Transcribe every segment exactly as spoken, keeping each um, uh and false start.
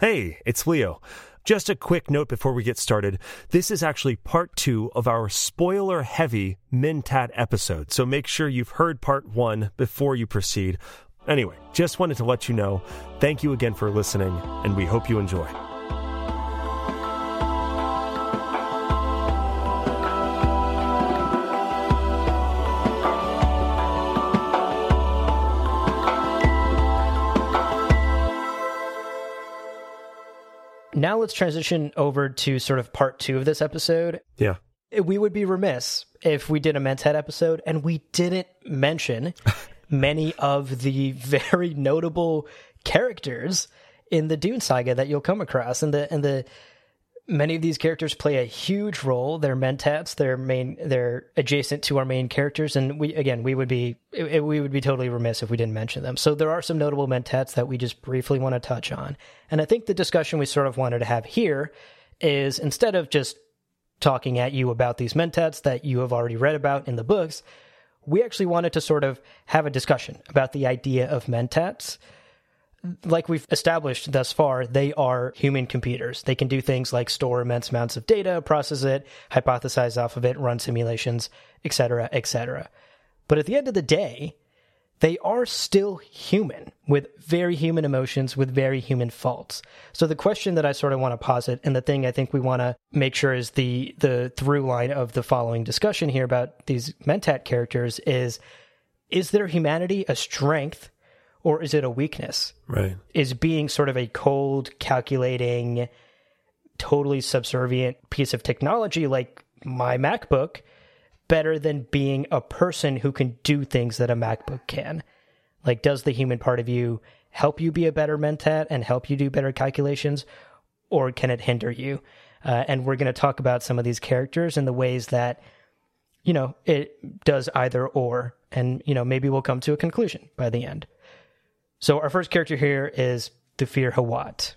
Hey, it's Leo. Just a quick note before we get started. This is actually part two of our spoiler-heavy Mentat episode, so make sure you've heard part one before you proceed. Anyway, just wanted to let you know. Thank you again for listening, and we hope you enjoy. Now let's transition over to sort of part two of this episode. Yeah. We would be remiss if we did a Mentat episode and we didn't mention many of the very notable characters in the Dune saga that you'll come across. And the and the many of these characters play a huge role. They're Mentats. They're main. They're adjacent to our main characters. And we again, we would be it, we would be totally remiss if we didn't mention them. So there are some notable Mentats that we just briefly want to touch on. And I think the discussion we sort of wanted to have here is, instead of just talking at you about these Mentats that you have already read about in the books, we actually wanted to sort of have a discussion about the idea of Mentats. Like we've established thus far, they are human computers. They can do things like store immense amounts of data, process it, hypothesize off of it, run simulations, et cetera, et cetera. But at the end of the day, they are still human, with very human emotions, with very human faults. So the question that I sort of want to posit, and the thing I think we want to make sure is the the through line of the following discussion here about these Mentat characters, is, is their humanity a strength? Or is it a weakness? Right. Is being sort of a cold, calculating, totally subservient piece of technology like my MacBook better than being a person who can do things that a MacBook can? Like, does the human part of you help you be a better Mentat and help you do better calculations, or can it hinder you? Uh, and we're going to talk about some of these characters and the ways that, you know, it does either or. And, you know, maybe we'll come to a conclusion by the end. So our first character here is Thufir Hawat.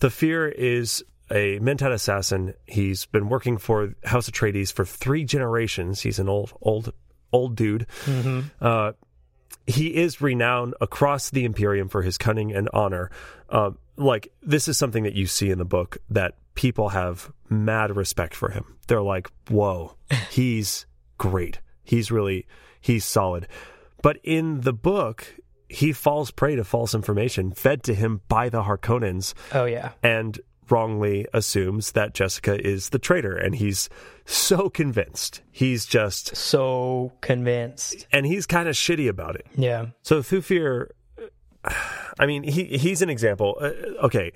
Thufir is a Mentat assassin. He's been working for House Atreides for three generations. He's an old, old, old dude. Mm-hmm. Uh, he is renowned across the Imperium for his cunning and honor. Uh, like, this is something that you see in the book, that people have mad respect for him. They're like, whoa, he's great. He's really, he's solid. But in the book, he falls prey to false information fed to him by the Harkonnens. Oh, yeah. And wrongly assumes that Jessica is the traitor. And he's so convinced. He's just... So convinced. And he's kind of shitty about it. Yeah. So Thufir, I mean, he he's an example. Uh, okay,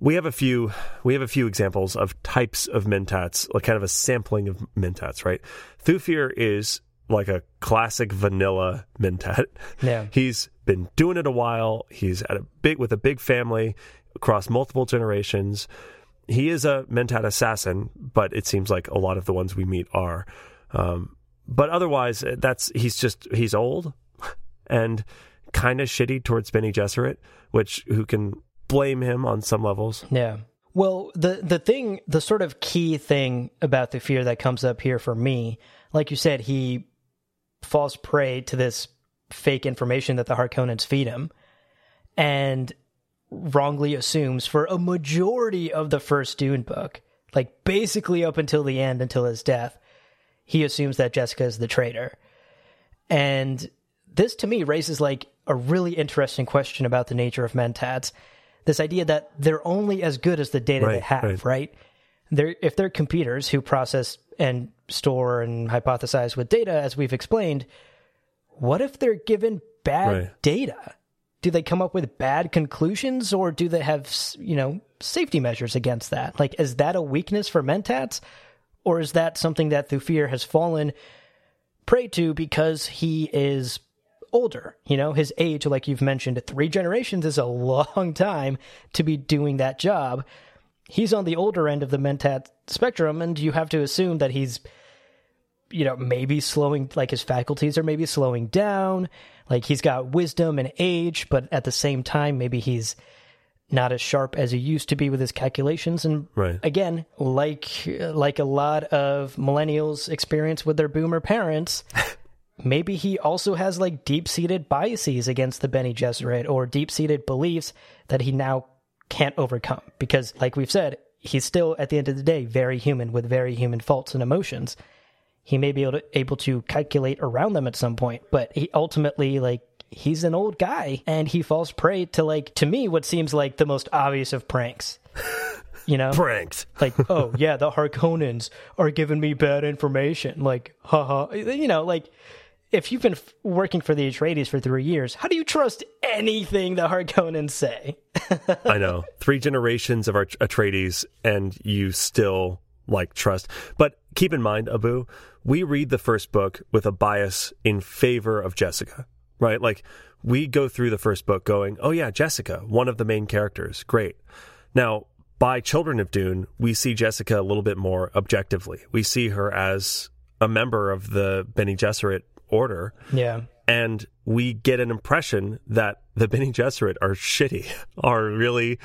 we have a few we have a few examples of types of Mentats, like kind of a sampling of Mentats, right? Thufir is... like a classic vanilla Mentat. Yeah. He's been doing it a while. He's at a big with a big family across multiple generations. He is a Mentat assassin, but it seems like a lot of the ones we meet are. Um, but otherwise, that's he's just he's old and kind of shitty towards Bene Gesserit, which who can blame him on some levels. Yeah. Well, the the thing, the sort of key thing about the fear that comes up here for me, like you said, he falls prey to this fake information that the Harkonnens feed him and wrongly assumes for a majority of the first Dune book, like basically up until the end, until his death, he assumes that Jessica is the traitor. And this to me raises like a really interesting question about the nature of Mentats, this idea that they're only as good as the data right, they have, right? right? They're, if they're computers who process and store and hypothesize with data, as we've explained, what if they're given bad right. data? Do they come up with bad conclusions, or do they have, you know, safety measures against that? Like, is that a weakness for Mentats, or is that something that Thufir has fallen prey to because he is older? You know, his age, like you've mentioned, three generations is a long time to be doing that job. He's on the older end of the Mentat spectrum, and you have to assume that he's, you know, maybe slowing, like his faculties are maybe slowing down. Like, he's got wisdom and age, but at the same time, maybe he's not as sharp as he used to be with his calculations. And right. again, like like a lot of millennials experience with their boomer parents, maybe he also has like deep-seated biases against the Bene Gesserit, or deep-seated beliefs that he now can't overcome. Because, like we've said, he's still, at the end of the day, very human with very human faults and emotions. He may be able to, able to calculate around them at some point, but he ultimately, like, he's an old guy, and he falls prey to, like, to me, what seems like the most obvious of pranks. You know? Pranks. Like, oh, yeah, the Harkonnens are giving me bad information. Like, haha. You know, like, if you've been f- working for the Atreides for three years, how do you trust anything the Harkonnens say? I know. Three generations of our Atreides, and you still, like, trust. But keep in mind, Abu, we read the first book with a bias in favor of Jessica, right? Like, we go through the first book going, oh, yeah, Jessica, one of the main characters. Great. Now, by Children of Dune, we see Jessica a little bit more objectively. We see her as a member of the Bene Gesserit order. Yeah. And we get an impression that the Bene Gesserit are shitty, are really,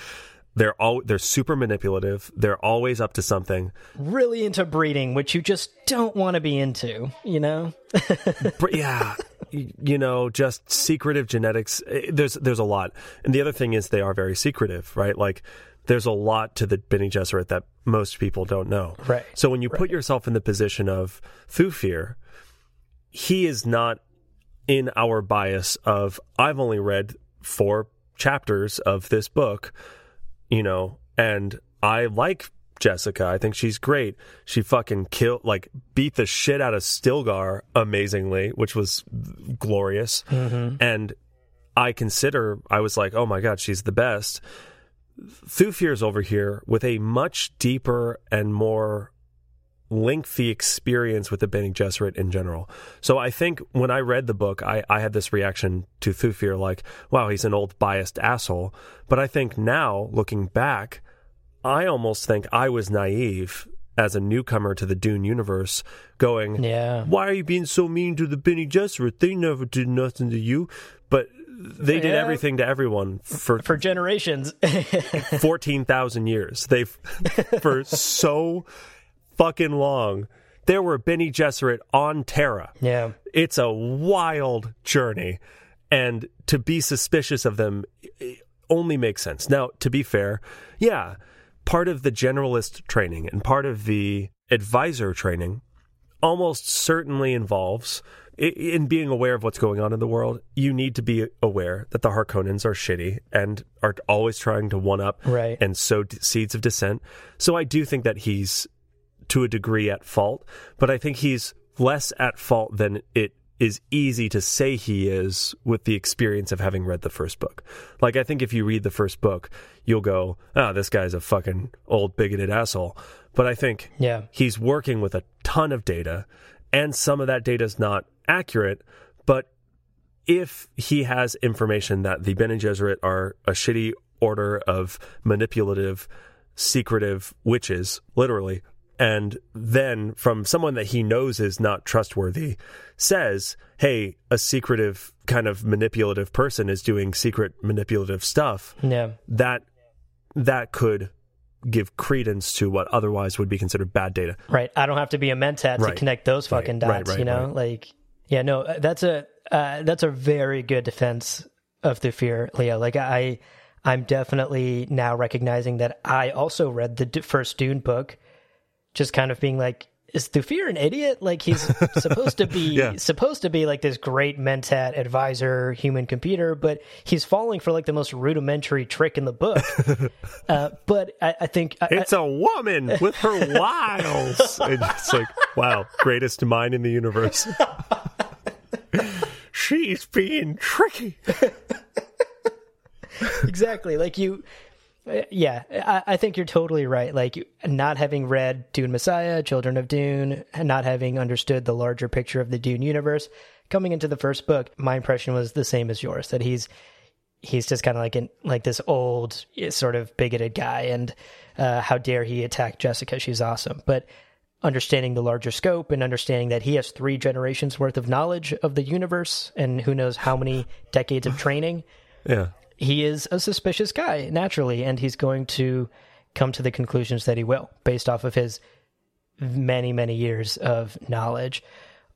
they're all, they're super manipulative. They're always up to something. Really into breeding, which you just don't want to be into, you know? Yeah. You know, just secretive genetics. There's, there's a lot. And the other thing is they are very secretive, right? Like, there's a lot to the Bene Gesserit that most people don't know. Right. So when you right. put yourself in the position of Thufir, he is not in our bias of, I've only read four chapters of this book, you know, and I like Jessica. I think she's great. She fucking killed, like, beat the shit out of Stilgar amazingly, which was glorious. Mm-hmm. And I consider, I was like, oh my God, she's the best. Thufir's over here with a much deeper and more lengthy experience with the Bene Gesserit in general. So I think when I read the book, I, I had this reaction to Thufir like, wow, he's an old biased asshole. But I think now, looking back, I almost think I was naive as a newcomer to the Dune universe going, yeah. Why are you being so mean to the Bene Gesserit? They never did nothing to you. But they did yeah. everything to everyone for for generations. fourteen thousand years. They've for so fucking long. There were Bene Gesserit on Terra. Yeah. It's a wild journey, and to be suspicious of them only makes sense. Now, to be fair, yeah, part of the generalist training and part of the advisor training almost certainly involves, in being aware of what's going on in the world, you need to be aware that the Harkonnens are shitty and are always trying to one-up right. and sow d- seeds of dissent. So I do think that he's, to a degree, at fault, but I think he's less at fault than it is easy to say he is with the experience of having read the first book. Like, I think if you read the first book, you'll go, oh, this guy's a fucking old bigoted asshole. But I think yeah. he's working with a ton of data, and some of that data is not accurate, but if he has information that the Bene Gesserit are a shitty order of manipulative, secretive witches, literally, and then from someone that he knows is not trustworthy says, hey, a secretive kind of manipulative person is doing secret manipulative stuff, yeah. that that could give credence to what otherwise would be considered bad data. Right. I don't have to be a Mentat right. to connect those fucking right. dots, right, right, you know? Right. Like, yeah, no, that's a uh, that's a very good defense of the fear, Leo. Like, I, I'm definitely now recognizing that I also read the d- first Dune book, just kind of being like, is Thufir an idiot? Like, he's supposed to be yeah. supposed to be like this great Mentat advisor, human computer, but he's falling for like the most rudimentary trick in the book. uh, but I, I think I, it's I, a woman with her wiles. And it's like, wow, greatest mind in the universe. She's being tricky. Exactly. Like you. Yeah, I, I think you're totally right. Like, not having read Dune Messiah, Children of Dune, and not having understood the larger picture of the Dune universe, coming into the first book, my impression was the same as yours, that he's he's just kind of like an, like this old sort of bigoted guy, and uh, how dare he attack Jessica? She's awesome. But understanding the larger scope and understanding that he has three generations worth of knowledge of the universe and who knows how many decades of training. Yeah. He is a suspicious guy, naturally, and he's going to come to the conclusions that he will, based off of his many, many years of knowledge.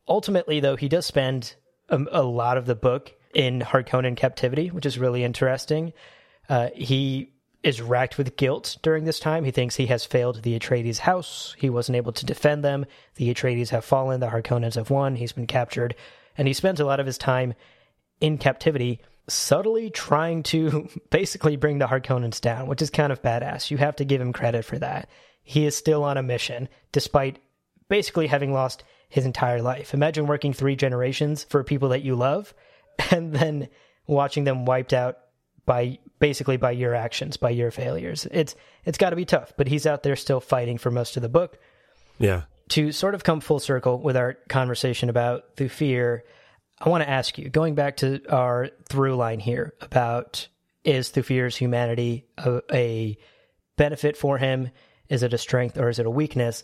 Ultimately, though, he does spend a, a lot of the book in Harkonnen captivity, which is really interesting. Uh, he is racked with guilt during this time. He thinks he has failed the Atreides house. He wasn't able to defend them. The Atreides have fallen. The Harkonnens have won. He's been captured. And he spends a lot of his time in captivity, subtly trying to basically bring the Harkonnens down, which is kind of badass. You have to give him credit for that. He is still on a mission, despite basically having lost his entire life. Imagine working three generations for people that you love, and then watching them wiped out by basically by your actions, by your failures. It's it's got to be tough, but he's out there still fighting for most of the book. Yeah. To sort of come full circle with our conversation about Thufir, I want to ask you, going back to our through line here about, is Thufir's humanity a, a benefit for him? Is it a strength or is it a weakness?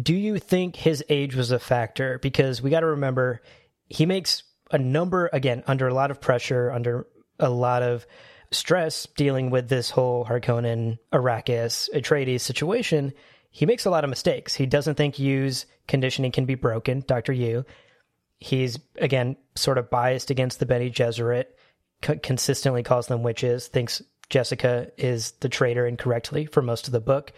Do you think his age was a factor? Because we got to remember, he makes a number, again, under a lot of pressure, under a lot of stress dealing with this whole Harkonnen, Arrakis, Atreides situation. He makes a lot of mistakes. He doesn't think Yueh's conditioning can be broken, Doctor Yueh. He's, again, sort of biased against the Bene Gesserit, co- consistently calls them witches, thinks Jessica is the traitor incorrectly for most of the book.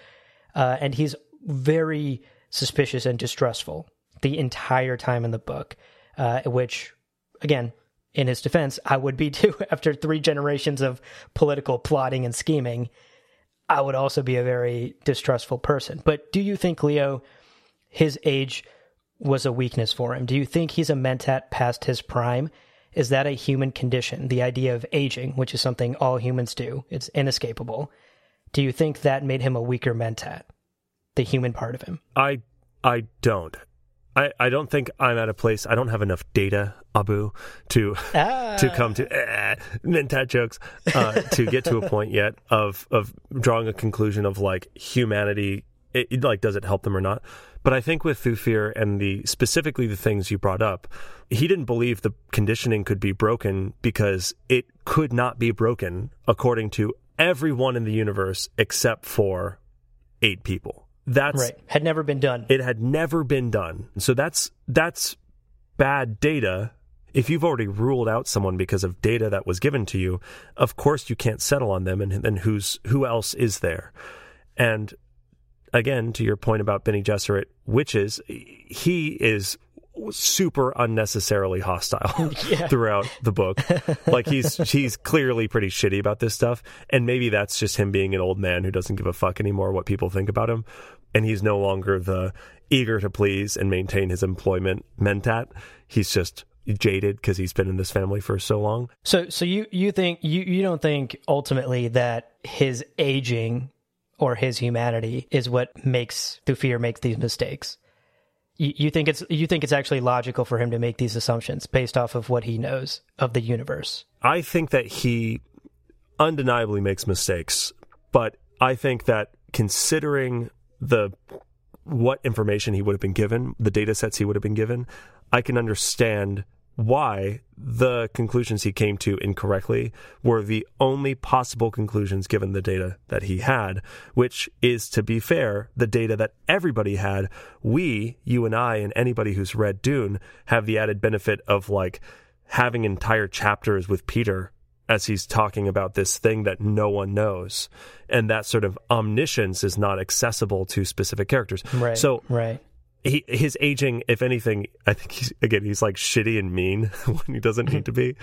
Uh, and he's very suspicious and distrustful the entire time in the book, uh, which, again, in his defense, I would be too. After three generations of political plotting and scheming, I would also be a very distrustful person. But do you think, Leo, his age was a weakness for him? Do you think he's a mentat past his prime? Is that a human condition? The idea of aging, which is something all humans do, it's inescapable. Do you think that made him a weaker mentat, the human part of him? I I don't. I, I don't think I'm at a place. I don't have enough data, Abu, to ah. to come to eh, mentat jokes uh, to get to a point yet of of drawing a conclusion of like humanity. It, it, like, does it help them or not? But I think with Thufir and the specifically the things you brought up, he didn't believe the conditioning could be broken because it could not be broken according to everyone in the universe except for eight people. That's right. Had never been done. It had never been done. So that's that's bad data. If you've already ruled out someone because of data that was given to you, of course you can't settle on them. And then who's who else is there? And again, to your point about Bene Gesserit witches, he is super unnecessarily hostile yeah. throughout the book. Like he's he's clearly pretty shitty about this stuff, and maybe that's just him being an old man who doesn't give a fuck anymore what people think about him, and he's no longer the eager to please and maintain his employment mentat. He's just jaded because he's been in this family for so long. So so you you think you you don't think ultimately that his aging or his humanity is what makes Thufir make these mistakes? You think it's you think it's actually logical for him to make these assumptions based off of what he knows of the universe? I think that he undeniably makes mistakes, but I think that considering the what information he would have been given, the data sets he would have been given, I can understand why the conclusions he came to incorrectly were the only possible conclusions given the data that he had, which is, to be fair, the data that everybody had. We, you and I, and anybody who's read Dune, have the added benefit of, like, having entire chapters with Peter as he's talking about this thing that no one knows. And that sort of omniscience is not accessible to specific characters. Right, so, right. He, his aging, if anything, I think, he's, again, he's like shitty and mean when he doesn't need to be.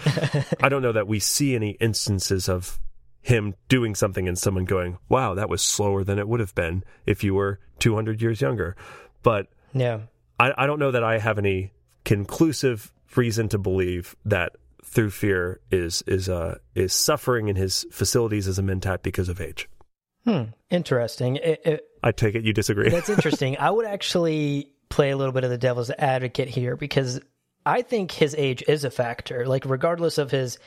I don't know that we see any instances of him doing something and someone going, wow, that was slower than it would have been if you were two hundred years younger. But yeah. I, I don't know that I have any conclusive reason to believe that Thufir is is uh, is suffering in his facilities as a mentat because of age. Hmm. Interesting. It, it, I take it you disagree. That's interesting. I would actually play a little bit of the devil's advocate here, because I think his age is a factor. Like, regardless of his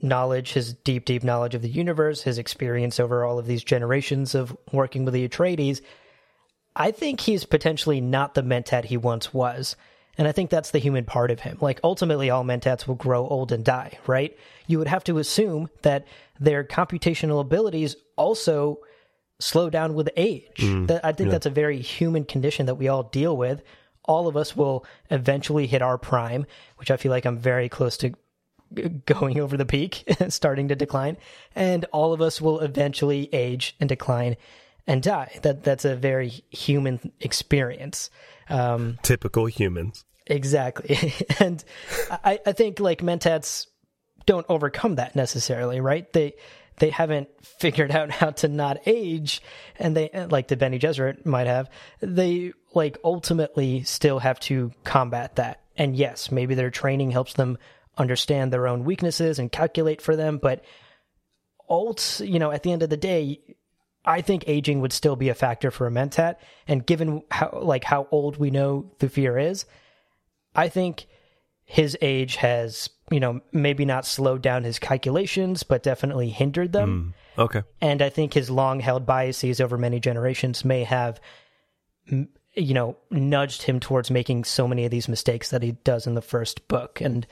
knowledge, his deep, deep knowledge of the universe, his experience over all of these generations of working with the Atreides, I think he's potentially not the mentat he once was. And I think that's the human part of him. Like, ultimately, all mentats will grow old and die, right? You would have to assume that their computational abilities also slow down with age. Mm, that, I think yeah. that's a very human condition that we all deal with. All of us will eventually hit our prime, which I feel like I'm very close to going over the peak, starting to decline, and all of us will eventually age and decline and die. That that's a very human experience. Um, Typical humans. Exactly. And I, I think like Mentats don't overcome that necessarily, right? They they haven't figured out how to not age, and they, like the Bene Gesserit might have, they like ultimately still have to combat that. And yes, maybe their training helps them understand their own weaknesses and calculate for them, but ult, you know, at the end of the day, I think aging would still be a factor for a Mentat, and given how like how old we know Thufir is, I think his age has, you know, maybe not slowed down his calculations, but definitely hindered them. Mm, okay. And I think his long-held biases over many generations may have, you know, nudged him towards making so many of these mistakes that he does in the first book. And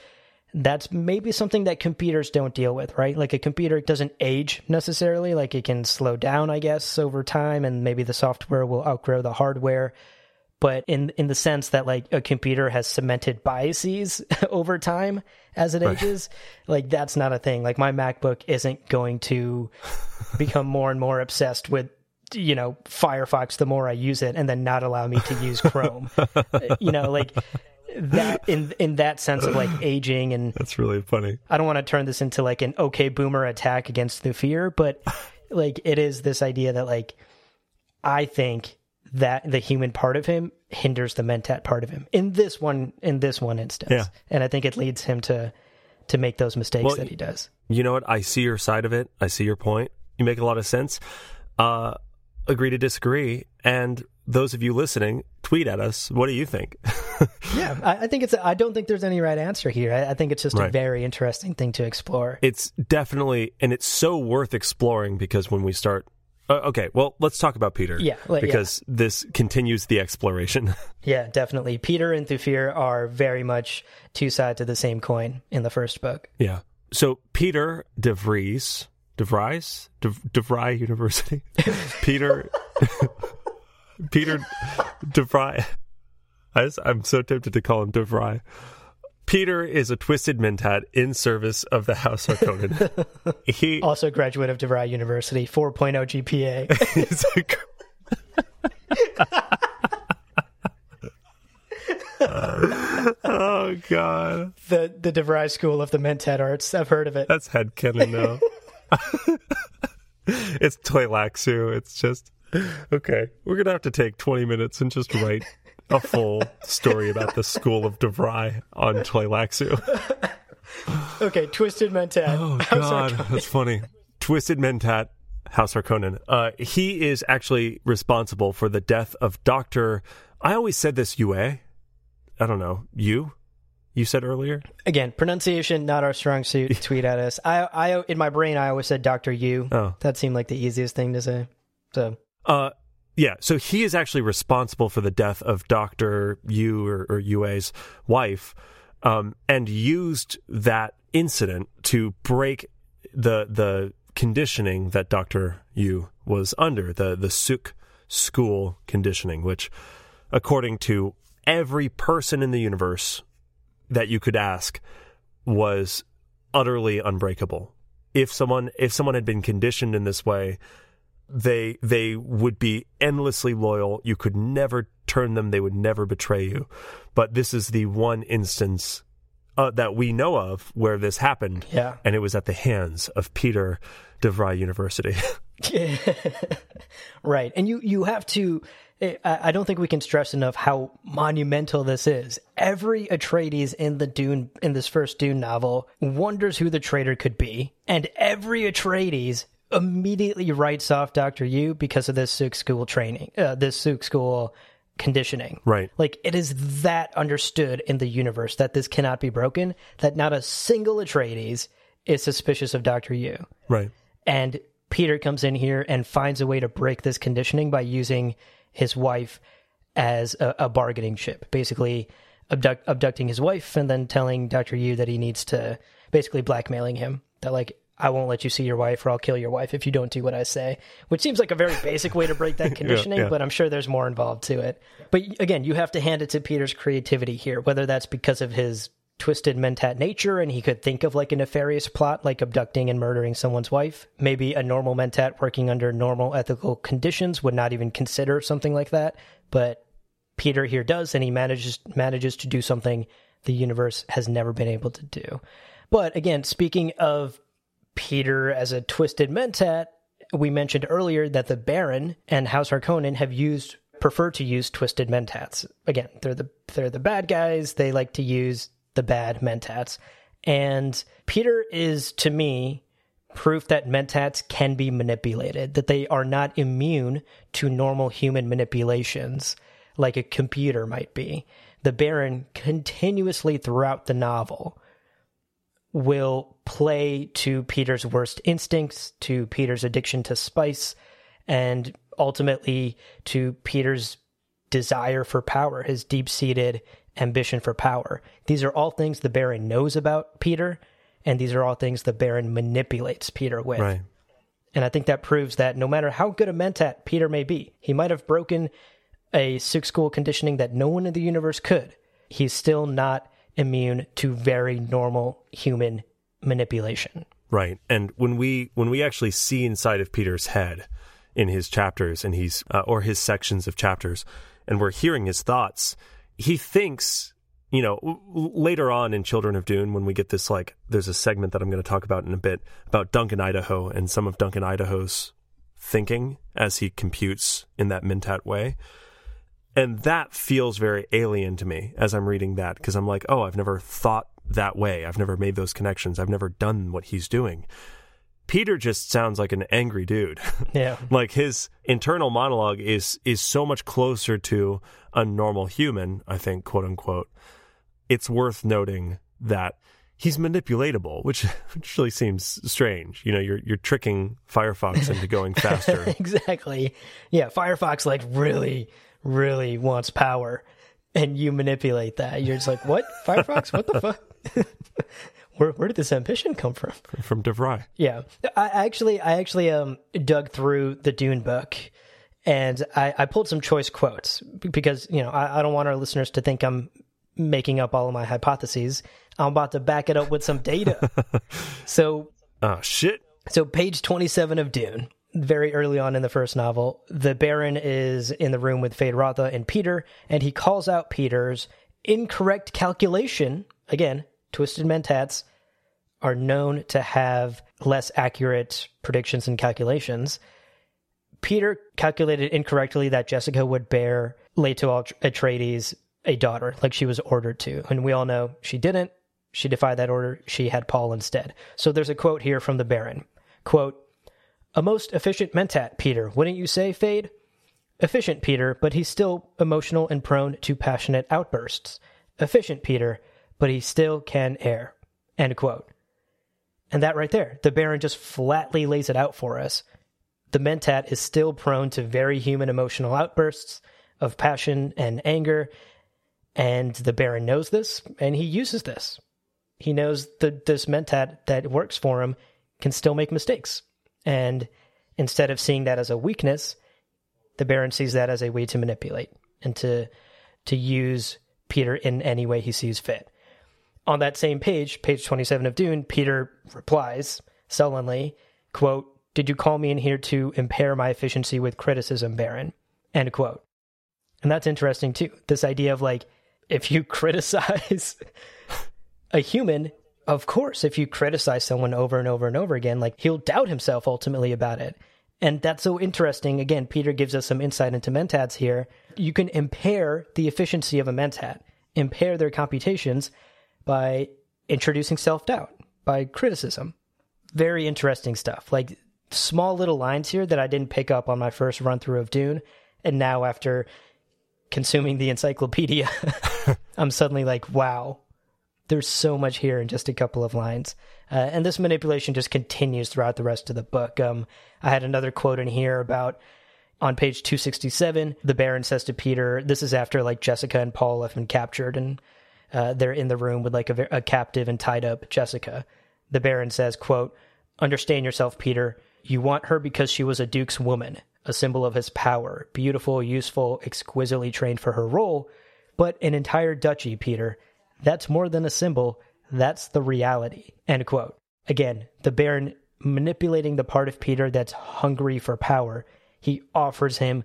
that's maybe something that computers don't deal with, right? Like a computer doesn't age necessarily. Like it can slow down, I guess, over time, and maybe the software will outgrow the hardware. But in in the sense that like a computer has cemented biases over time as it right. ages, like that's not a thing. Like my MacBook isn't going to become more and more obsessed with, you know, Firefox the more I use it, and then not allow me to use Chrome. You know, like that in in that sense of like aging. And that's really funny. I don't want to turn this into like an okay boomer attack against Thufir, but like it is this idea that like I think that the human part of him hinders the Mentat part of him in this one, in this one instance. Yeah. And I think it leads him to, to make those mistakes well, that he does. You know what? I see your side of it. I see your point. You make a lot of sense. Uh, agree to disagree. And those of you listening, tweet at us. What do you think? yeah. I, I think it's, I don't think there's any right answer here. I, I think it's just right. a very interesting thing to explore. It's definitely, and it's so worth exploring, because when we start, Uh, okay, well, let's talk about Peter, yeah, like, because yeah. this continues the exploration. yeah, definitely. Peter and Thufir are very much two sides of the same coin in the first book. Yeah. So Peter DeVries, DeVries? De- DeVry University? Peter, Peter DeVry. I just, I'm so tempted to call him DeVry. Peter is a twisted mentat in service of the House Harkonnen. He also graduate of DeVry University, four point oh G P A. uh, oh God! The the DeVry School of the Mentat Arts. I've heard of it. That's headcanon now. It's Tleilaxu. It's just okay. We're gonna have to take twenty minutes and just write a full story about the School of DeVry on Tleilaxu. Okay, Twisted Mentat. Oh, God, that's funny. Twisted Mentat, House Harkonnen. Uh, he is actually responsible for the death of Doctor I always said this, Yueh. I don't know. You? You said earlier? Again, pronunciation, not our strong suit. Tweet at us. I, I, in my brain, I always said Doctor Yueh. Oh. That seemed like the easiest thing to say. So. Uh, Yeah, so he is actually responsible for the death of Doctor Yueh or, or Yueh's wife, um, and used that incident to break the the conditioning that Doctor Yueh was under, the, the Suk School conditioning, which, according to every person in the universe that you could ask, was utterly unbreakable. If someone if someone had been conditioned in this way, They they would be endlessly loyal. You could never turn them. They would never betray you. But this is the one instance uh, that we know of where this happened. Yeah. And it was at the hands of Peter DeVry University. Right. And you, you have to, I don't think we can stress enough how monumental this is. Every Atreides in the Dune, in this first Dune novel, wonders who the traitor could be. And every Atreides immediately writes off Doctor Yueh because of this Suk School training, uh, this Suk School conditioning. Right. Like, it is that understood in the universe that this cannot be broken, that not a single Atreides is suspicious of Doctor Yueh. Right. And Peter comes in here and finds a way to break this conditioning by using his wife as a, a bargaining chip, basically abduct, abducting his wife and then telling Doctor Yueh that he needs to, basically blackmailing him, that, like, I won't let you see your wife, or I'll kill your wife if you don't do what I say, which seems like a very basic way to break that conditioning, yeah, yeah. but I'm sure there's more involved to it. But again, you have to hand it to Peter's creativity here, whether that's because of his twisted Mentat nature, and he could think of like a nefarious plot, like abducting and murdering someone's wife. Maybe a normal Mentat working under normal ethical conditions would not even consider something like that, but Peter here does, and he manages manages to do something the universe has never been able to do. But again, speaking of Peter as a twisted Mentat, we mentioned earlier that the Baron and House Harkonnen have used prefer to use twisted Mentats. Again, they're the they're the bad guys. They like to use the bad Mentats. And Peter is, to me, proof that Mentats can be manipulated, that they are not immune to normal human manipulations like a computer might be. The Baron continuously throughout the novel will play to Peter's worst instincts, to Peter's addiction to spice, and ultimately to Peter's desire for power, his deep-seated ambition for power. These are all things the Baron knows about Peter, and these are all things the Baron manipulates Peter with. Right. And I think that proves that no matter how good a Mentat Peter may be, he might have broken a Suk School conditioning that no one in the universe could, he's still not immune to very normal human manipulation. Right. And when we when we actually see inside of Peter's head in his chapters and he's uh, or his sections of chapters, and we're hearing his thoughts, he thinks, you know, w- later on in Children of Dune, when we get this, like, there's a segment that I'm going to talk about in a bit about Duncan Idaho and some of Duncan Idaho's thinking as he computes in that Mentat way. And that feels very alien to me as I'm reading that, because I'm like, oh, I've never thought that way. I've never made those connections. I've never done what he's doing. Peter just sounds like an angry dude. Yeah. Like his internal monologue is is so much closer to a normal human, I think, quote unquote. It's worth noting that he's manipulatable, which, which really seems strange. You know, you're you're tricking Firefox into going faster. Exactly. Yeah, Firefox like really... really wants power, and you manipulate that. You're just like, what? Firefox? What the fuck? where where did this ambition come from? From DeVries. Yeah. I actually I actually um dug through the Dune book, and I, I pulled some choice quotes because, you know, I, I don't want our listeners to think I'm making up all of my hypotheses. I'm about to back it up with some data. so Oh shit. So page twenty-seven of Dune. Very early on in the first novel, the Baron is in the room with Feyd-Rautha and Peter, and he calls out Peter's incorrect calculation. Again, twisted Mentats are known to have less accurate predictions and calculations. Peter calculated incorrectly that Jessica would bear Leto Atreides a daughter, like she was ordered to. And we all know she didn't. She defied that order. She had Paul instead. So there's a quote here from the Baron. Quote, "A most efficient Mentat, Peter, wouldn't you say, Feyd? Efficient, Peter, but he's still emotional and prone to passionate outbursts. Efficient, Peter, but he still can err." End quote. And that right there, the Baron just flatly lays it out for us. The Mentat is still prone to very human emotional outbursts of passion and anger, and the Baron knows this, and he uses this. He knows that this Mentat that works for him can still make mistakes. And instead of seeing that as a weakness, the Baron sees that as a way to manipulate and to to use Peter in any way he sees fit. On that same page, page twenty-seven of Dune, Peter replies sullenly, quote, "Did you call me in here to impair my efficiency with criticism, Baron?" End quote. And that's interesting, too. This idea of, like, if you criticize a human... Of course, if you criticize someone over and over and over again, like, he'll doubt himself ultimately about it. And that's so interesting. Again, Peter gives us some insight into Mentats here. You can impair the efficiency of a Mentat, impair their computations by introducing self-doubt, by criticism. Very interesting stuff. Like, small little lines here that I didn't pick up on my first run-through of Dune. And now after consuming the encyclopedia, I'm suddenly like, wow. There's so much here in just a couple of lines. Uh, and this manipulation just continues throughout the rest of the book. Um, I had another quote in here about, on page two sixty-seven, the Baron says to Peter, this is after, like, Jessica and Paul have been captured, and uh, they're in the room with, like, a, a captive and tied up Jessica. The Baron says, quote, "Understand yourself, Peter. You want her because she was a duke's woman, a symbol of his power, beautiful, useful, exquisitely trained for her role, but an entire duchy, Peter. That's more than a symbol. That's the reality. End quote. Again, the Baron manipulating the part of Peter that's hungry for power. He offers him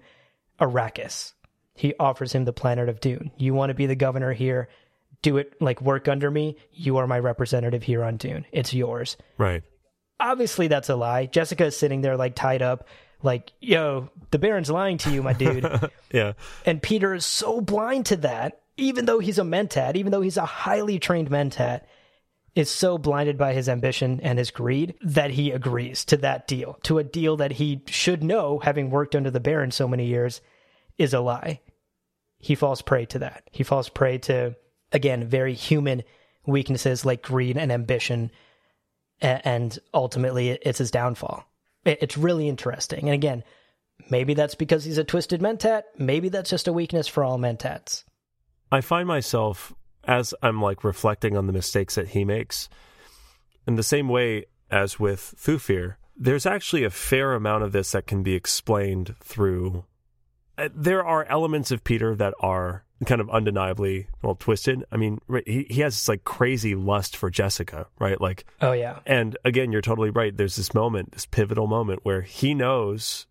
Arrakis. He offers him the planet of Dune. You want to be the governor here? Do it, like, work under me. You are my representative here on Dune. It's yours. Right. Obviously, that's a lie. Jessica is sitting there, like, tied up, like, yo, the Baron's lying to you, my dude. Yeah. And Peter is so blind to that, even though he's a Mentat, even though he's a highly trained Mentat, is so blinded by his ambition and his greed that he agrees to that deal, to a deal that he should know, having worked under the Baron so many years, is a lie. He falls prey to that. He falls prey to, again, very human weaknesses like greed and ambition, and ultimately it's his downfall. It's really interesting. And again, maybe that's because he's a twisted Mentat. Maybe that's just a weakness for all Mentats. I find myself, as I'm like reflecting on the mistakes that he makes, in the same way as with Thufir, there's actually a fair amount of this that can be explained through... There are elements of Peter that are kind of undeniably, well, twisted. I mean, he, he has this like crazy lust for Jessica, right? Like, oh yeah. And again, you're totally right. There's this moment, this pivotal moment where he knows,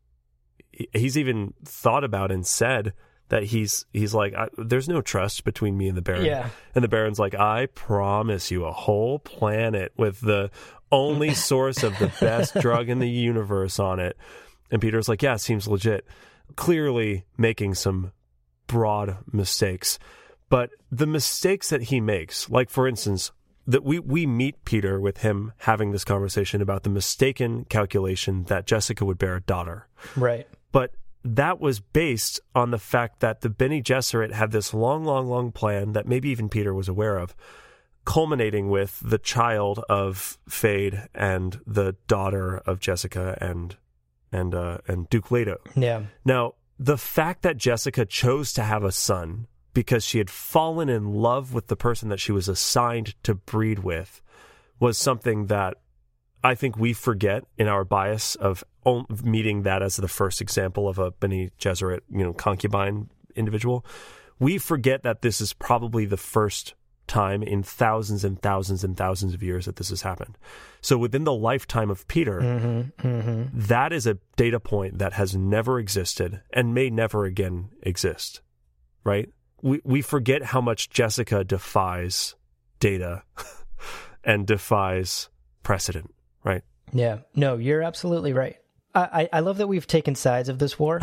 he's even thought about and said that he's he's like, I, there's no trust between me and the Baron. Yeah. And the Baron's like, I promise you a whole planet with the only source of the best drug in the universe on it. And Peter's like, yeah, seems legit. Clearly making some broad mistakes, but the mistakes that he makes, like for instance, that we, we meet Peter with him having this conversation about the mistaken calculation that Jessica would bear a daughter. Right. But that was based on the fact that the Bene Gesserit had this long, long, long plan that maybe even Peter was aware of, culminating with the child of Feyd and the daughter of Jessica and and uh, and Duke Leto. Yeah. Now, the fact that Jessica chose to have a son because she had fallen in love with the person that she was assigned to breed with was something that I think we forget in our bias of meeting that as the first example of a Bene Gesserit, you know, concubine individual. We forget that this is probably the first time in thousands and thousands and thousands of years that this has happened. So within the lifetime of Peter, mm-hmm, mm-hmm. that is a data point that has never existed and may never again exist, right? We we forget how much Jessica defies data and defies precedent, right? Yeah. No, you're absolutely right. I, I love that we've taken sides of this war.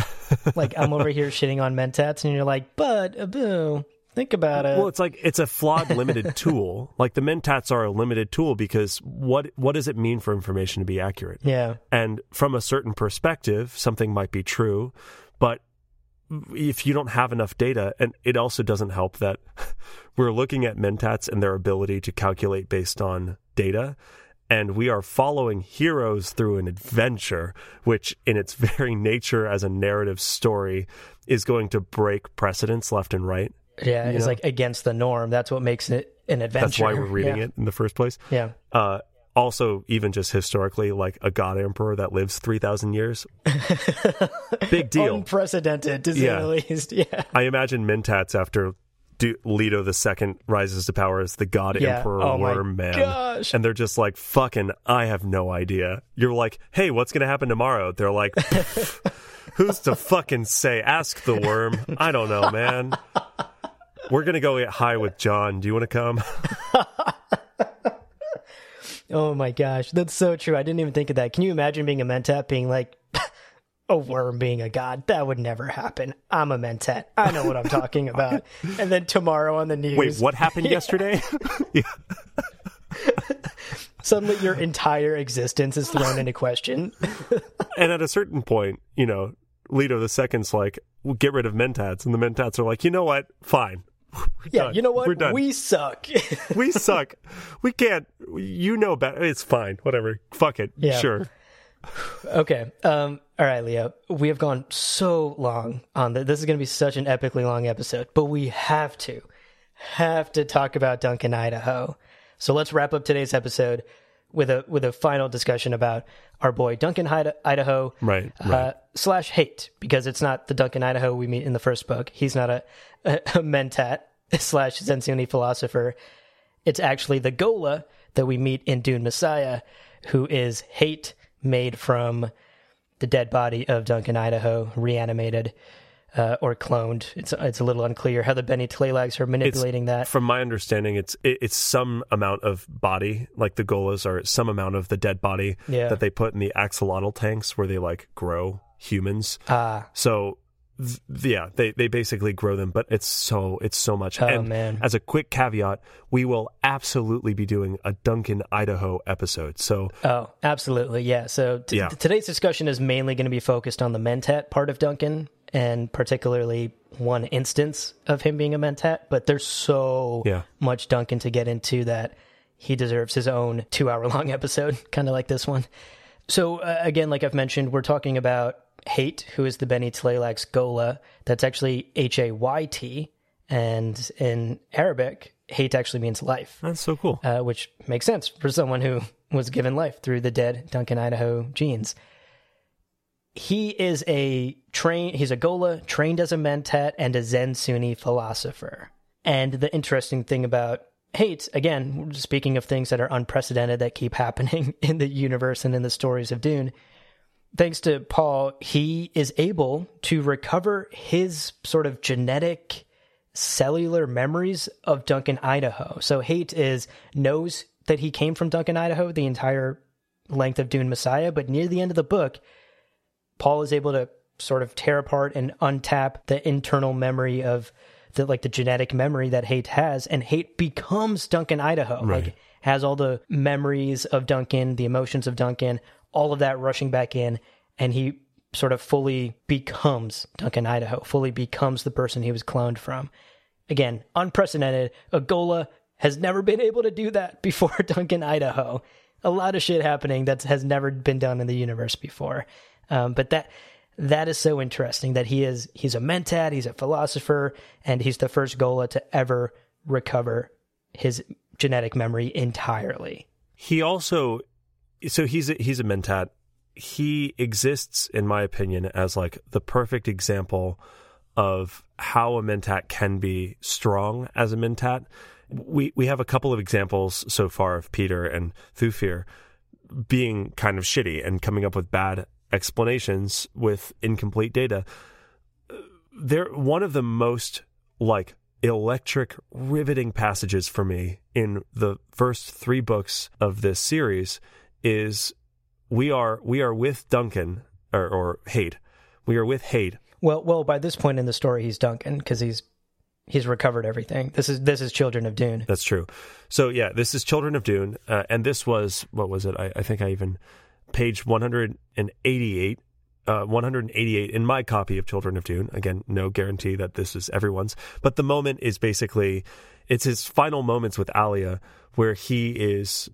Like, I'm over here shitting on Mentats, and you're like, but, uh, boo. Think about it. Well, it's like it's a flawed, limited tool. Like the Mentats are a limited tool because what what does it mean for information to be accurate? Yeah. And from a certain perspective, something might be true, but if you don't have enough data, and it also doesn't help that we're looking at Mentats and their ability to calculate based on data, and we are following heroes through an adventure, which in its very nature as a narrative story is going to break precedents left and right. Yeah, it's like against the norm. That's what makes it an adventure. That's why we're reading yeah. it in the first place. Yeah. Uh, also, even just historically, like a god emperor that lives three thousand years. Big deal. Unprecedented, to say yeah. the least. Yeah. I imagine Mentats after du- Leto the Second rises to power as the god yeah. emperor oh worm man. Gosh. And they're just like, fucking, I have no idea. You're like, hey, what's going to happen tomorrow? They're like, who's to fucking say? Ask the worm. I don't know, man. We're going to go get high with John. Do you want to come? Oh, my gosh. That's so true. I didn't even think of that. Can you imagine being a Mentat being like, a worm being a god? That would never happen. I'm a Mentat. I know what I'm talking about. And then tomorrow on the news. Wait, what happened yeah. yesterday? yeah. Suddenly your entire existence is thrown into question. And at a certain point, you know, Leto the Second's like, we'll get rid of Mentats. And the Mentats are like, you know what? Fine. We're yeah, done. You know what? We're done. We suck. we suck. We can't. You know better. It's fine. Whatever. Fuck it. Yeah. Sure. Okay. Um, all right, Leo. We have gone so long on this. This is going to be such an epically long episode, but we have to, have to talk about Duncan Idaho. So let's wrap up today's episode with a with a final discussion about our boy Duncan Idaho right, right. Uh, slash Hayt, because it's not the Duncan Idaho we meet in the first book. He's not a, a, a Mentat. slash Zen Sunni philosopher. It's actually the Gola that we meet in Dune Messiah, who is Hayt, made from the dead body of Duncan Idaho, reanimated uh, or cloned. It's it's a little unclear how the Bene Tleilaxu are manipulating it's, that. From my understanding, it's it, it's some amount of body, like the Golas are some amount of the dead body yeah. that they put in the axolotl tanks where they like grow humans. Ah. So th- yeah, they, they basically grow them, but it's so it's so much. Oh, and man. As a quick caveat, we will absolutely be doing a Duncan Idaho episode. So oh, absolutely, yeah. So t- yeah. today's discussion is mainly going to be focused on the Mentat part of Duncan, and particularly one instance of him being a Mentat. But there's so yeah. much Duncan to get into that he deserves his own two-hour-long episode, kind of like this one. So uh, again, like I've mentioned, we're talking about Hayt, who is the Bene Tleilaxu Gola. That's actually H A Y T, and in Arabic, Hayt actually means life. That's so cool. Uh, which makes sense for someone who was given life through the dead Duncan Idaho genes. He is a train. He's a Gola trained as a Mentat and a Zen Sunni philosopher. And the interesting thing about Hayt, again, speaking of things that are unprecedented that keep happening in the universe and in the stories of Dune, thanks to Paul, he is able to recover his sort of genetic cellular memories of Duncan Idaho. So Hayt is knows that he came from Duncan Idaho the entire length of Dune Messiah, but near the end of the book, Paul is able to sort of tear apart and untap the internal memory of the, like the genetic memory that Hayt has, and Hayt becomes Duncan Idaho. Right. Like has all the memories of Duncan, the emotions of Duncan, all of that rushing back in, and he sort of fully becomes Duncan Idaho, fully becomes the person he was cloned from. Again, unprecedented. A Gola has never been able to do that before Duncan Idaho. A lot of shit happening that has never been done in the universe before. Um, but that that is so interesting that he is he's a Mentat, he's a philosopher, and he's the first Gola to ever recover his genetic memory entirely. He also... So he's a, he's a Mentat. He exists, in my opinion, as like the perfect example of how a Mentat can be strong as a Mentat. We we have a couple of examples so far of Peter and Thufir being kind of shitty and coming up with bad explanations with incomplete data. They're one of the most like electric, riveting passages for me in the first three books of this series. Is we are we are with Duncan or, or Hayt. We are with Hayt. Well, well, by this point in the story, he's Duncan because he's he's recovered everything. This is this is Children of Dune. That's true. So yeah, this is Children of Dune, uh, and this was what was it? I, I think I even page one hundred eighty-eight, uh, one hundred eighty-eight in my copy of Children of Dune. Again, no guarantee that this is everyone's, but the moment is basically it's his final moments with Alia, where he is.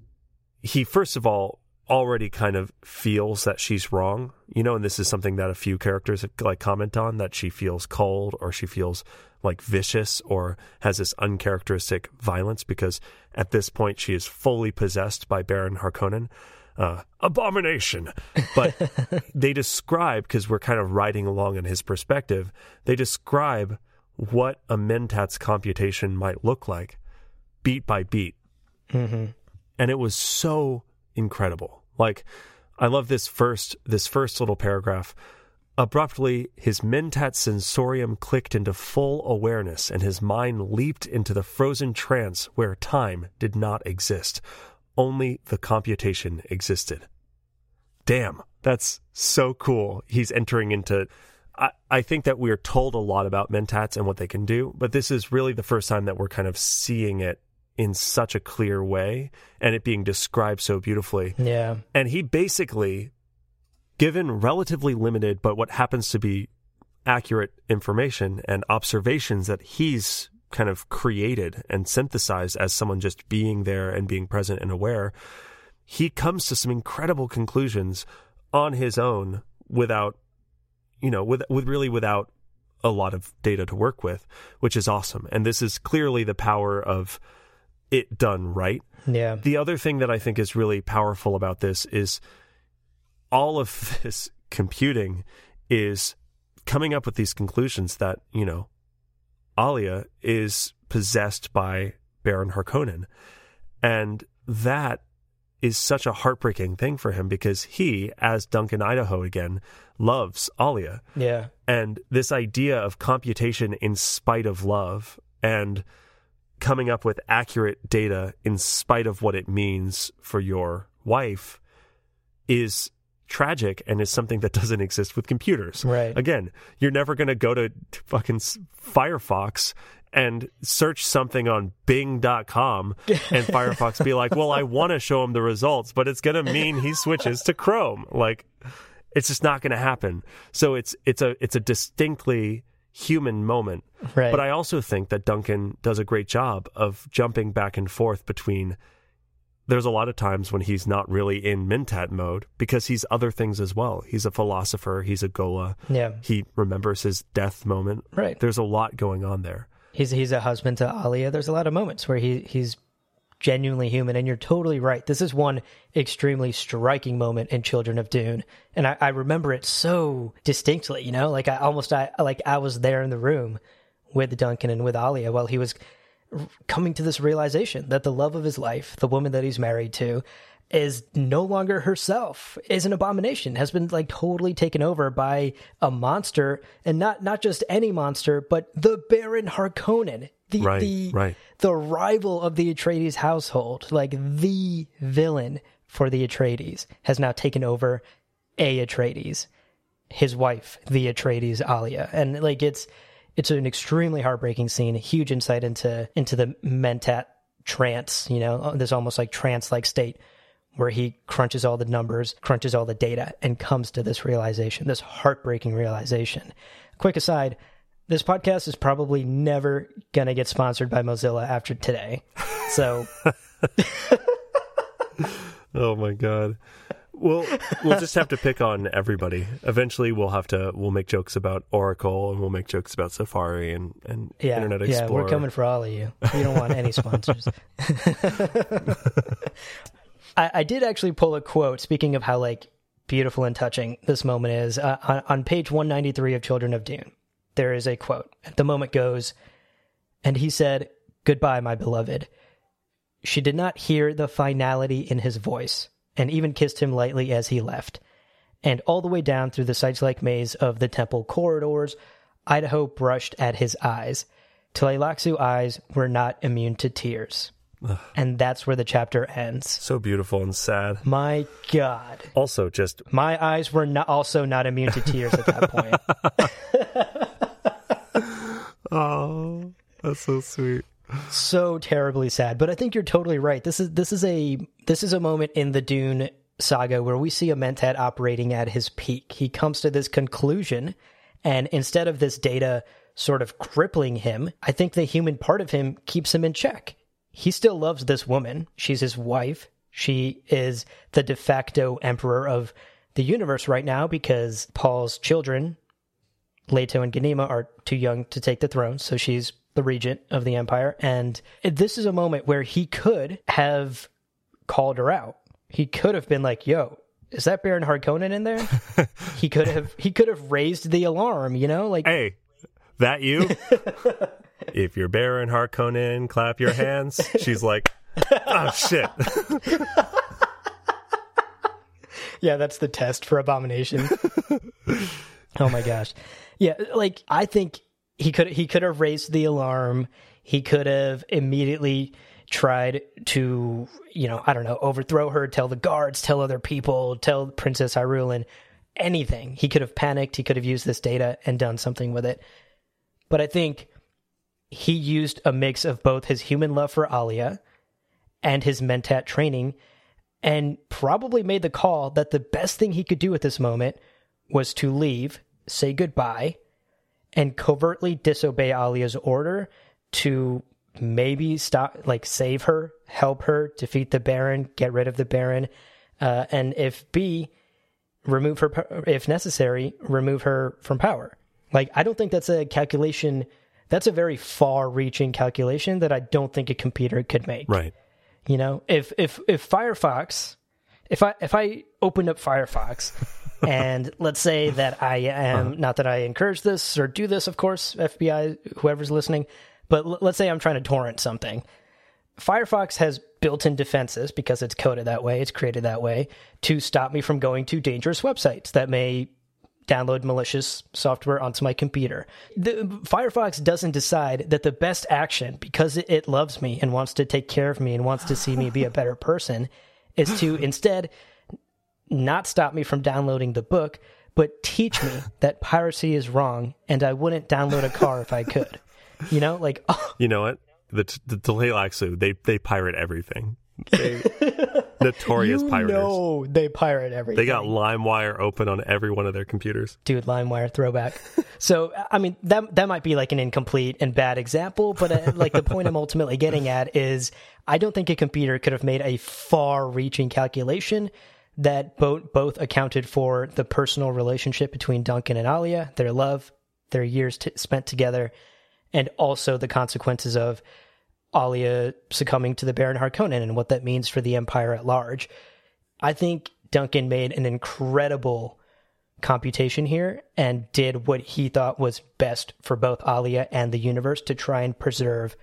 He, first of all, already kind of feels that she's wrong, you know, and this is something that a few characters like comment on, that she feels cold or she feels like vicious or has this uncharacteristic violence, because at this point she is fully possessed by Baron Harkonnen. Uh, abomination. But they describe, because we're kind of riding along in his perspective, they describe what a Mentat's computation might look like beat by beat. Mm-hmm. And it was so incredible. Like, I love this first this first little paragraph. Abruptly, his Mentat sensorium clicked into full awareness, and his mind leaped into the frozen trance where time did not exist. Only the computation existed. Damn, that's so cool. He's entering into... I, I think that we're told a lot about Mentats and what they can do, but this is really the first time that we're kind of seeing it in such a clear way and it being described so beautifully. Yeah. And he basically, given relatively limited but what happens to be accurate information and observations that he's kind of created and synthesized as someone just being there and being present and aware, he comes to some incredible conclusions on his own without, you know, with, with really without a lot of data to work with, which is awesome. And this is clearly the power of it done right. Yeah. The other thing that I think is really powerful about this is all of this computing is coming up with these conclusions that, you know, Alia is possessed by Baron Harkonnen. And that is such a heartbreaking thing for him, because he, as Duncan Idaho again, loves Alia. Yeah. And this idea of computation in spite of love, and coming up with accurate data in spite of what it means for your wife, is tragic and is something that doesn't exist with computers. Right. Again, you're never going to go to fucking Firefox and search something on Bing dot com and Firefox be like, well, I want to show him the results, but it's going to mean he switches to Chrome. Like, it's just not going to happen. So it's it's a it's a distinctly human moment. Right. But I also think that Duncan does a great job of jumping back and forth between... There's a lot of times when he's not really in Mentat mode because he's other things as well. He's a philosopher. He's a Goa. Yeah. He remembers his death moment. Right. There's a lot going on there. He's he's a husband to Alia. There's a lot of moments where he he's genuinely human, and you're totally right. This is one extremely striking moment in Children of Dune, and I, I remember it so distinctly. You know, like I almost I like I was there in the room with Duncan and with Alia while he was coming to this realization that the love of his life, the woman that he's married to, is no longer herself, is an abomination, has been like totally taken over by a monster, and not not just any monster, but the Baron Harkonnen, the right, the, right. the rival of the Atreides household, like the villain for the Atreides, has now taken over a Atreides, his wife, the Atreides Alia. And like it's it's an extremely heartbreaking scene, a huge insight into into the Mentat trance, you know, this almost like trance-like state where he crunches all the numbers, crunches all the data, and comes to this realization, this heartbreaking realization. Quick aside, this podcast is probably never going to get sponsored by Mozilla after today. So... Oh, my God. We'll, we'll just have to pick on everybody. Eventually, we'll have to... We'll make jokes about Oracle, and we'll make jokes about Safari and, and yeah, Internet Explorer. Yeah, we're coming for all of you. We don't want any sponsors. I, I did actually pull a quote, speaking of how, like, beautiful and touching this moment is. Uh, on, on page one ninety-three of Children of Dune, there is a quote. The moment goes, "And he said, 'Goodbye, my beloved.' She did not hear the finality in his voice, and even kissed him lightly as he left. And all the way down through the sights-like maze of the temple corridors, Idaho brushed at his eyes. Tleilaxu eyes were not immune to tears." And that's where the chapter ends. So beautiful and sad. My God. Also just... My eyes were not, also not immune to tears at that point. Oh, that's so sweet. So terribly sad. But I think you're totally right. This is this is a this is a moment in the Dune saga where we see a Mentat operating at his peak. He comes to this conclusion, and instead of this data sort of crippling him, I think the human part of him keeps him in check. He still loves this woman. She's his wife. She is the de facto emperor of the universe right now because Paul's children, Leto and Ghanima, are too young to take the throne. So she's the regent of the empire. And this is a moment where he could have called her out. He could have been like, yo, is that Baron Harkonnen in there? he could have he could have raised the alarm, you know? Like, hey, that you? If you're Baron Harkonnen, clap your hands. She's like, oh, shit. Yeah, that's the test for abomination. Oh, my gosh. Yeah, like, I think he could he could have raised the alarm. He could have immediately tried to, you know, I don't know, overthrow her, tell the guards, tell other people, tell Princess Irulan, anything. He could have panicked. He could have used this data and done something with it. But I think... he used a mix of both his human love for Alia and his Mentat training, and probably made the call that the best thing he could do at this moment was to leave, say goodbye, and covertly disobey Alia's order to maybe stop, like save her, help her, defeat the Baron, get rid of the Baron, uh, and if B, remove her, if necessary, remove her from power. Like, I don't think that's a calculation... That's a very far-reaching calculation that I don't think a computer could make. Right. You know, if if if Firefox, if I if I opened up Firefox, and let's say that I am, uh-huh. not that I encourage this or do this, of course, F B I, whoever's listening, But l- let's say I'm trying to torrent something. Firefox has built-in defenses, because it's coded that way, it's created that way, to stop me from going to dangerous websites that may download malicious software onto my computer. The, Firefox doesn't decide that the best action, because it, it loves me and wants to take care of me and wants to see me be a better person, is to instead not stop me from downloading the book, but teach me that piracy is wrong and I wouldn't download a car if I could. You know, like... Oh. You know what? The Tleilaxu, they they pirate everything. They, notorious pirators. No, they pirate everything. They got LimeWire open on every one of their computers. Dude, LimeWire throwback. So, I mean, that that might be like an incomplete and bad example, but uh, like the point I'm ultimately getting at is I don't think a computer could have made a far-reaching calculation that both both accounted for the personal relationship between Duncan and Alia, their love, their years t- spent together, and also the consequences of Alia succumbing to the Baron Harkonnen and what that means for the Empire at large. I think Duncan made an incredible computation here and did what he thought was best for both Alia and the universe to try and preserve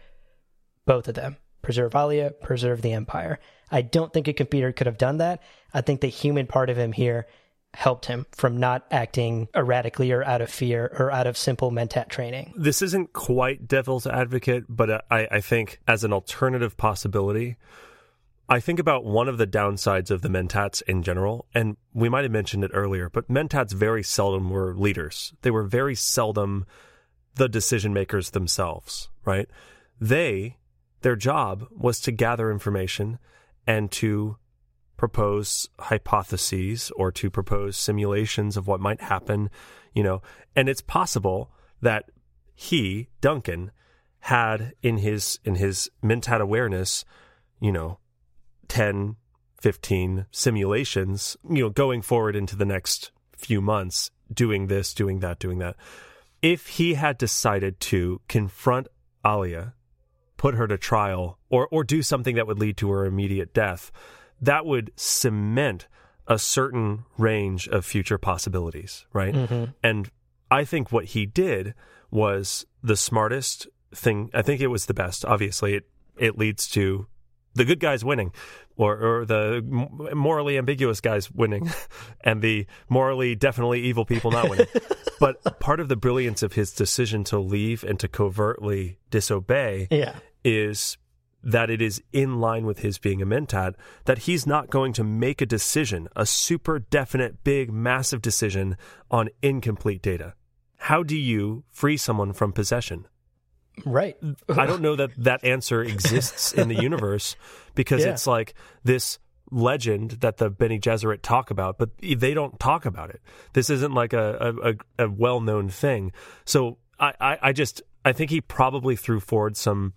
both of them. Preserve Alia, preserve the Empire. I don't think a computer could have done that. I think the human part of him here helped him from not acting erratically or out of fear or out of simple Mentat training. This isn't quite devil's advocate, but I, I think as an alternative possibility, I think about one of the downsides of the Mentats in general, and we might have mentioned it earlier, but Mentats very seldom were leaders. They were very seldom the decision makers themselves, right? They, their job was to gather information and to propose hypotheses or to propose simulations of what might happen, you know. And it's possible that he, Duncan, had in his in his Mentat awareness, you know, ten, fifteen simulations, you know, going forward into the next few months, doing this, doing that, doing that. If he had decided to confront Alia, put her to trial, or or do something that would lead to her immediate death, that would cement a certain range of future possibilities, right? Mm-hmm. And I think what he did was the smartest thing. I think it was the best. Obviously, it, it leads to the good guys winning, or, or the morally ambiguous guys winning, and the morally definitely evil people not winning. But part of the brilliance of his decision to leave and to covertly disobey yeah. is... that it is in line with his being a Mentat, that he's not going to make a decision, a super definite, big, massive decision on incomplete data. How do you free someone from possession? Right. I don't know that that answer exists in the universe, because yeah. it's like this legend that the Bene Gesserit talk about, but they don't talk about it. This isn't like a, a, a well-known thing. So I, I, I just, I think he probably threw forward some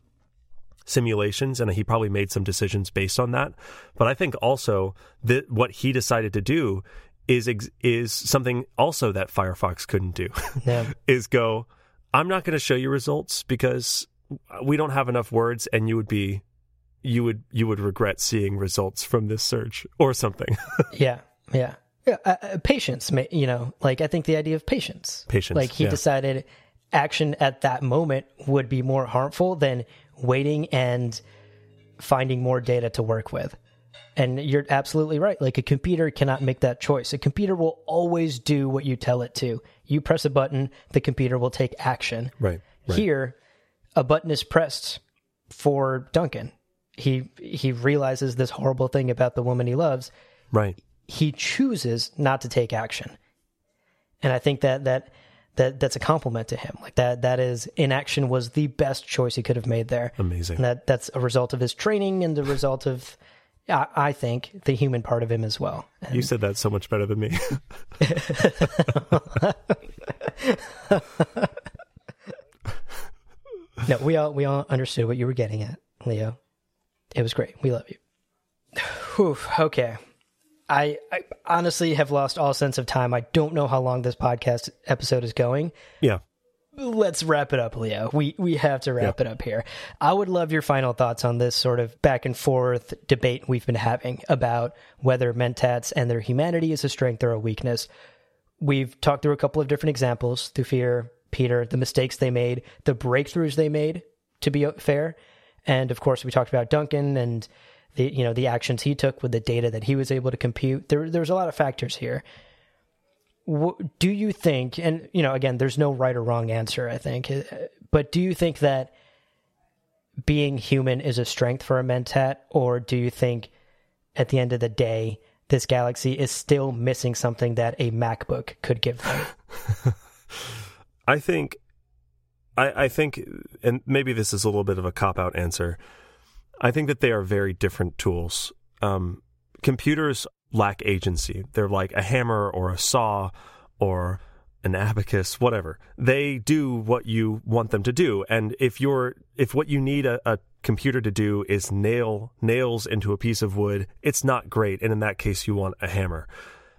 simulations, and he probably made some decisions based on that. But I think also that what he decided to do is ex- is something also that Firefox couldn't do. Yeah. Is go, I'm not going to show you results because we don't have enough words, and you would be you would you would regret seeing results from this search or something. yeah, yeah, yeah. Uh, patience, you know, like I think the idea of patience. Patience. Like he yeah. decided action at that moment would be more harmful than waiting and finding more data to work with. And you're absolutely right. Like a computer cannot make that choice. A computer will always do what you tell it to. You press a button, the computer will take action. Right. right. Here, a button is pressed for Duncan. He he realizes this horrible thing about the woman he loves. Right. He chooses not to take action. And I think that that That that's a compliment to him. Like that that is inaction was the best choice he could have made there. Amazing. And that that's a result of his training and the result of, I, I think, the human part of him as well. And you said that so much better than me. No, we all we all understood what you were getting at, Leo. It was great. We love you. Whew, okay. I, I honestly have lost all sense of time. I don't know how long this podcast episode is going. Yeah. Let's wrap it up, Leo. We we have to wrap yeah. it up here. I would love your final thoughts on this sort of back and forth debate we've been having about whether Mentats and their humanity is a strength or a weakness. We've talked through a couple of different examples, Thufir, Peter, the mistakes they made, the breakthroughs they made to be fair. And of course, we talked about Duncan and the, you know, the actions he took with the data that he was able to compute. There, there's a lot of factors here. Do you think, and, you know, again, there's no right or wrong answer, I think, but do you think that being human is a strength for a Mentat, or do you think at the end of the day, this galaxy is still missing something that a MacBook could give them? I think, I, I think, and maybe this is a little bit of a cop-out answer, I think that they are very different tools. Um, computers lack agency. They're like a hammer or a saw or an abacus, whatever. They do what you want them to do. And if you're if what you need a, a computer to do is nail nails into a piece of wood, it's not great. And in that case, you want a hammer.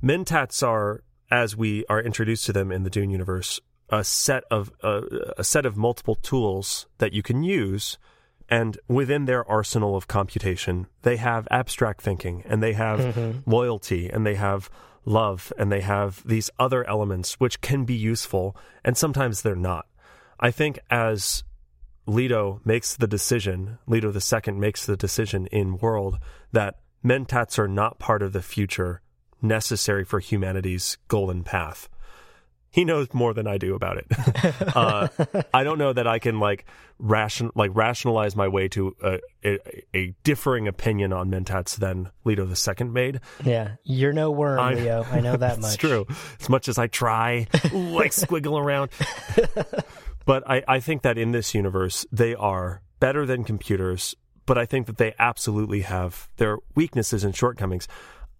Mentats are, as we are introduced to them in the Dune universe, a set of uh, a set of multiple tools that you can use. And within their arsenal of computation, they have abstract thinking, and they have mm-hmm. loyalty, and they have love, and they have these other elements which can be useful, and sometimes they're not. I think as Leto makes the decision, Leto the Second makes the decision in world that Mentats are not part of the future necessary for humanity's golden path. He knows more than I do about it. uh, I don't know that I can like ration, like rationalize my way to a, a, a differing opinion on Mentats than Leto the Second made. Yeah, you're no worm, I'm, Leo. I know that much. It's true. As much as I try, ooh, I squiggle around. But I, I think that in this universe, they are better than computers, but I think that they absolutely have their weaknesses and shortcomings.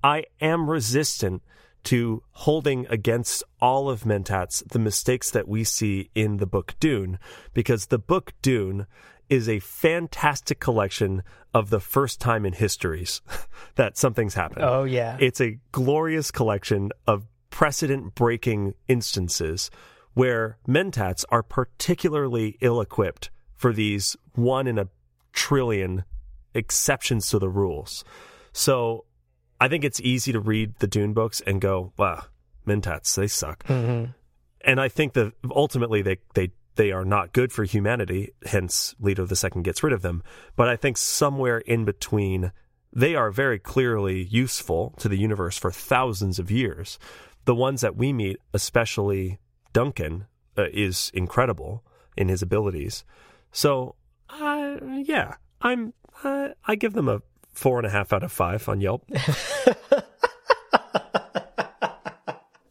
I am resistant to holding against all of Mentats the mistakes that we see in the book Dune, because the book Dune is a fantastic collection of the first time in histories that something's happened. Oh, yeah. It's a glorious collection of precedent-breaking instances where Mentats are particularly ill-equipped for these one in a trillion exceptions to the rules. So I think it's easy to read the Dune books and go, wow, Mentats, they suck. Mm-hmm. And I think that ultimately they, they, they are not good for humanity, hence Leto the Second gets rid of them. But I think somewhere in between, they are very clearly useful to the universe for thousands of years. The ones that we meet, especially Duncan, uh, is incredible in his abilities. So, uh, yeah, I'm uh, I give them a Four and a half out of five on Yelp.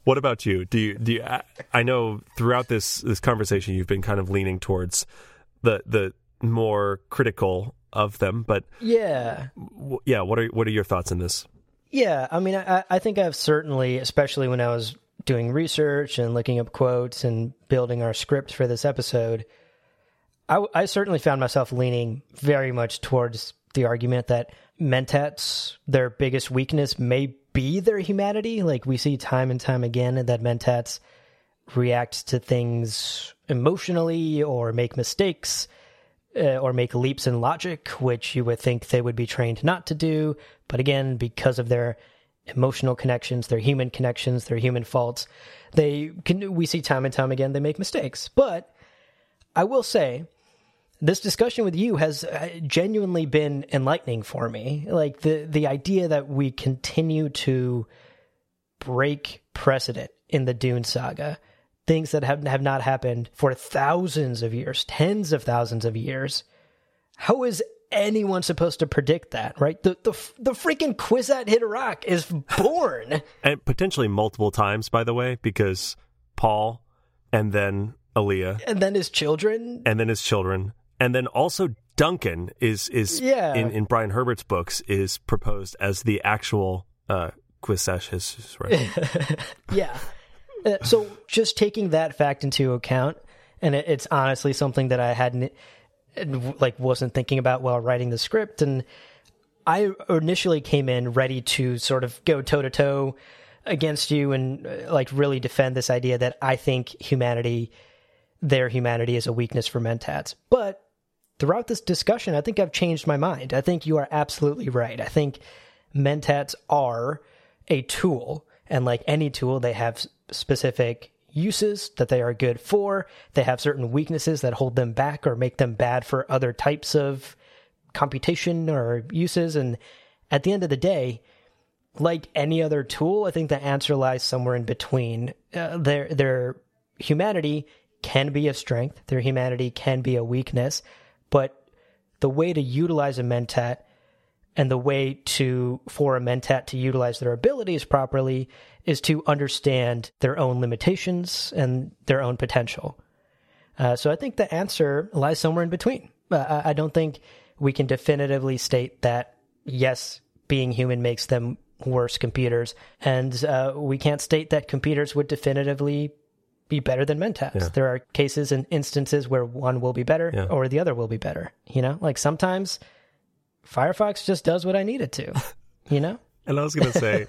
What about you? Do you do you, I, I know throughout this this conversation you've been kind of leaning towards the the more critical of them, but yeah, w- yeah. What are what are your thoughts on this? Yeah, I mean, I, I think I've certainly, especially when I was doing research and looking up quotes and building our script for this episode, I, I certainly found myself leaning very much towards the argument that Mentats, their biggest weakness may be their humanity. Like we see time and time again that Mentats react to things emotionally or make mistakes uh, or make leaps in logic, which you would think they would be trained not to do. But again, because of their emotional connections, their human connections, their human faults, they can, we see time and time again, they make mistakes. But I will say, this discussion with you has genuinely been enlightening for me. Like the, the idea that we continue to break precedent in the Dune saga, things that have, have not happened for thousands of years, tens of thousands of years. How is anyone supposed to predict that, right? The the, the freaking Kwisatz Haderach is born. And potentially multiple times, by the way, because Paul and then Alia. And then his children. And then his children. And then also Duncan is, is yeah. in, in Brian Herbert's books, is proposed as the actual uh, Kwisatz is right. Yeah. Uh, so just taking that fact into account, and it, it's honestly something that I hadn't, like, wasn't thinking about while writing the script. And I initially came in ready to sort of go toe-to-toe against you and, uh, like, really defend this idea that I think humanity, their humanity is a weakness for Mentats. But throughout this discussion, I think I've changed my mind. I think you are absolutely right. I think Mentats are a tool, and like any tool, they have specific uses that they are good for. They have certain weaknesses that hold them back or make them bad for other types of computation or uses. And at the end of the day, like any other tool, I think the answer lies somewhere in between. Uh, their their humanity can be a strength. Their humanity can be a weakness. But the way to utilize a mentat and the way to for a mentat to utilize their abilities properly is to understand their own limitations and their own potential. Uh, so I think the answer lies somewhere in between. Uh, I don't think we can definitively state that, yes, being human makes them worse computers, and uh, we can't state that computers would definitively be better than mentats. Yeah. There are cases and instances where one will be better yeah. or the other will be better. You know, like sometimes Firefox just does what I need it to, you know? And I was going to say,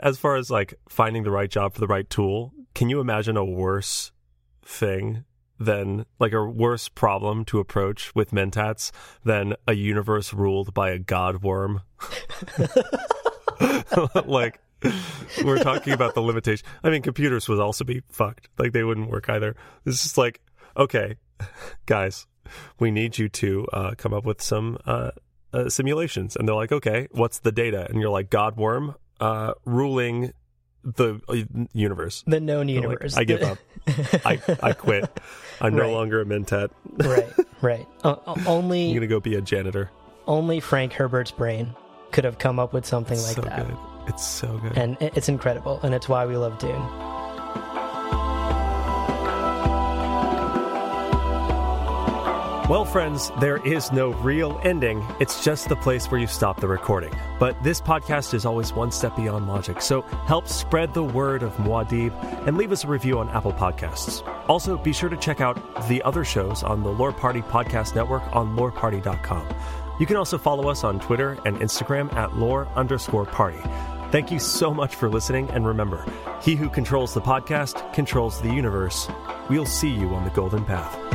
as far as like finding the right job for the right tool, can you imagine a worse thing than like a worse problem to approach with mentats than a universe ruled by a god worm? Like, we're talking about the limitation. I mean, computers would also be fucked. Like, they wouldn't work either. It's just like, okay, guys, we need you to uh, come up with some uh, uh, simulations. And they're like, okay, what's the data? And you're like, God worm uh, ruling the uh, universe. The known universe. Like, I give up. I, I quit. I'm right. no longer a mentat. Right, right. Uh, only... I'm going to go be a janitor. Only Frank Herbert's brain could have come up with something it's like so that. Good. It's so good. And it's incredible, and it's why we love Dune. Well, friends, there is no real ending. It's just the place where you stop the recording. But this podcast is always one step beyond logic, so help spread the word of Muad'Dib and leave us a review on Apple Podcasts. Also, be sure to check out the other shows on the Lore Party Podcast Network on lore party dot com. You can also follow us on Twitter and Instagram at lore underscore party. Thank you so much for listening, and remember, he who controls the podcast controls the universe. We'll see you on the golden path.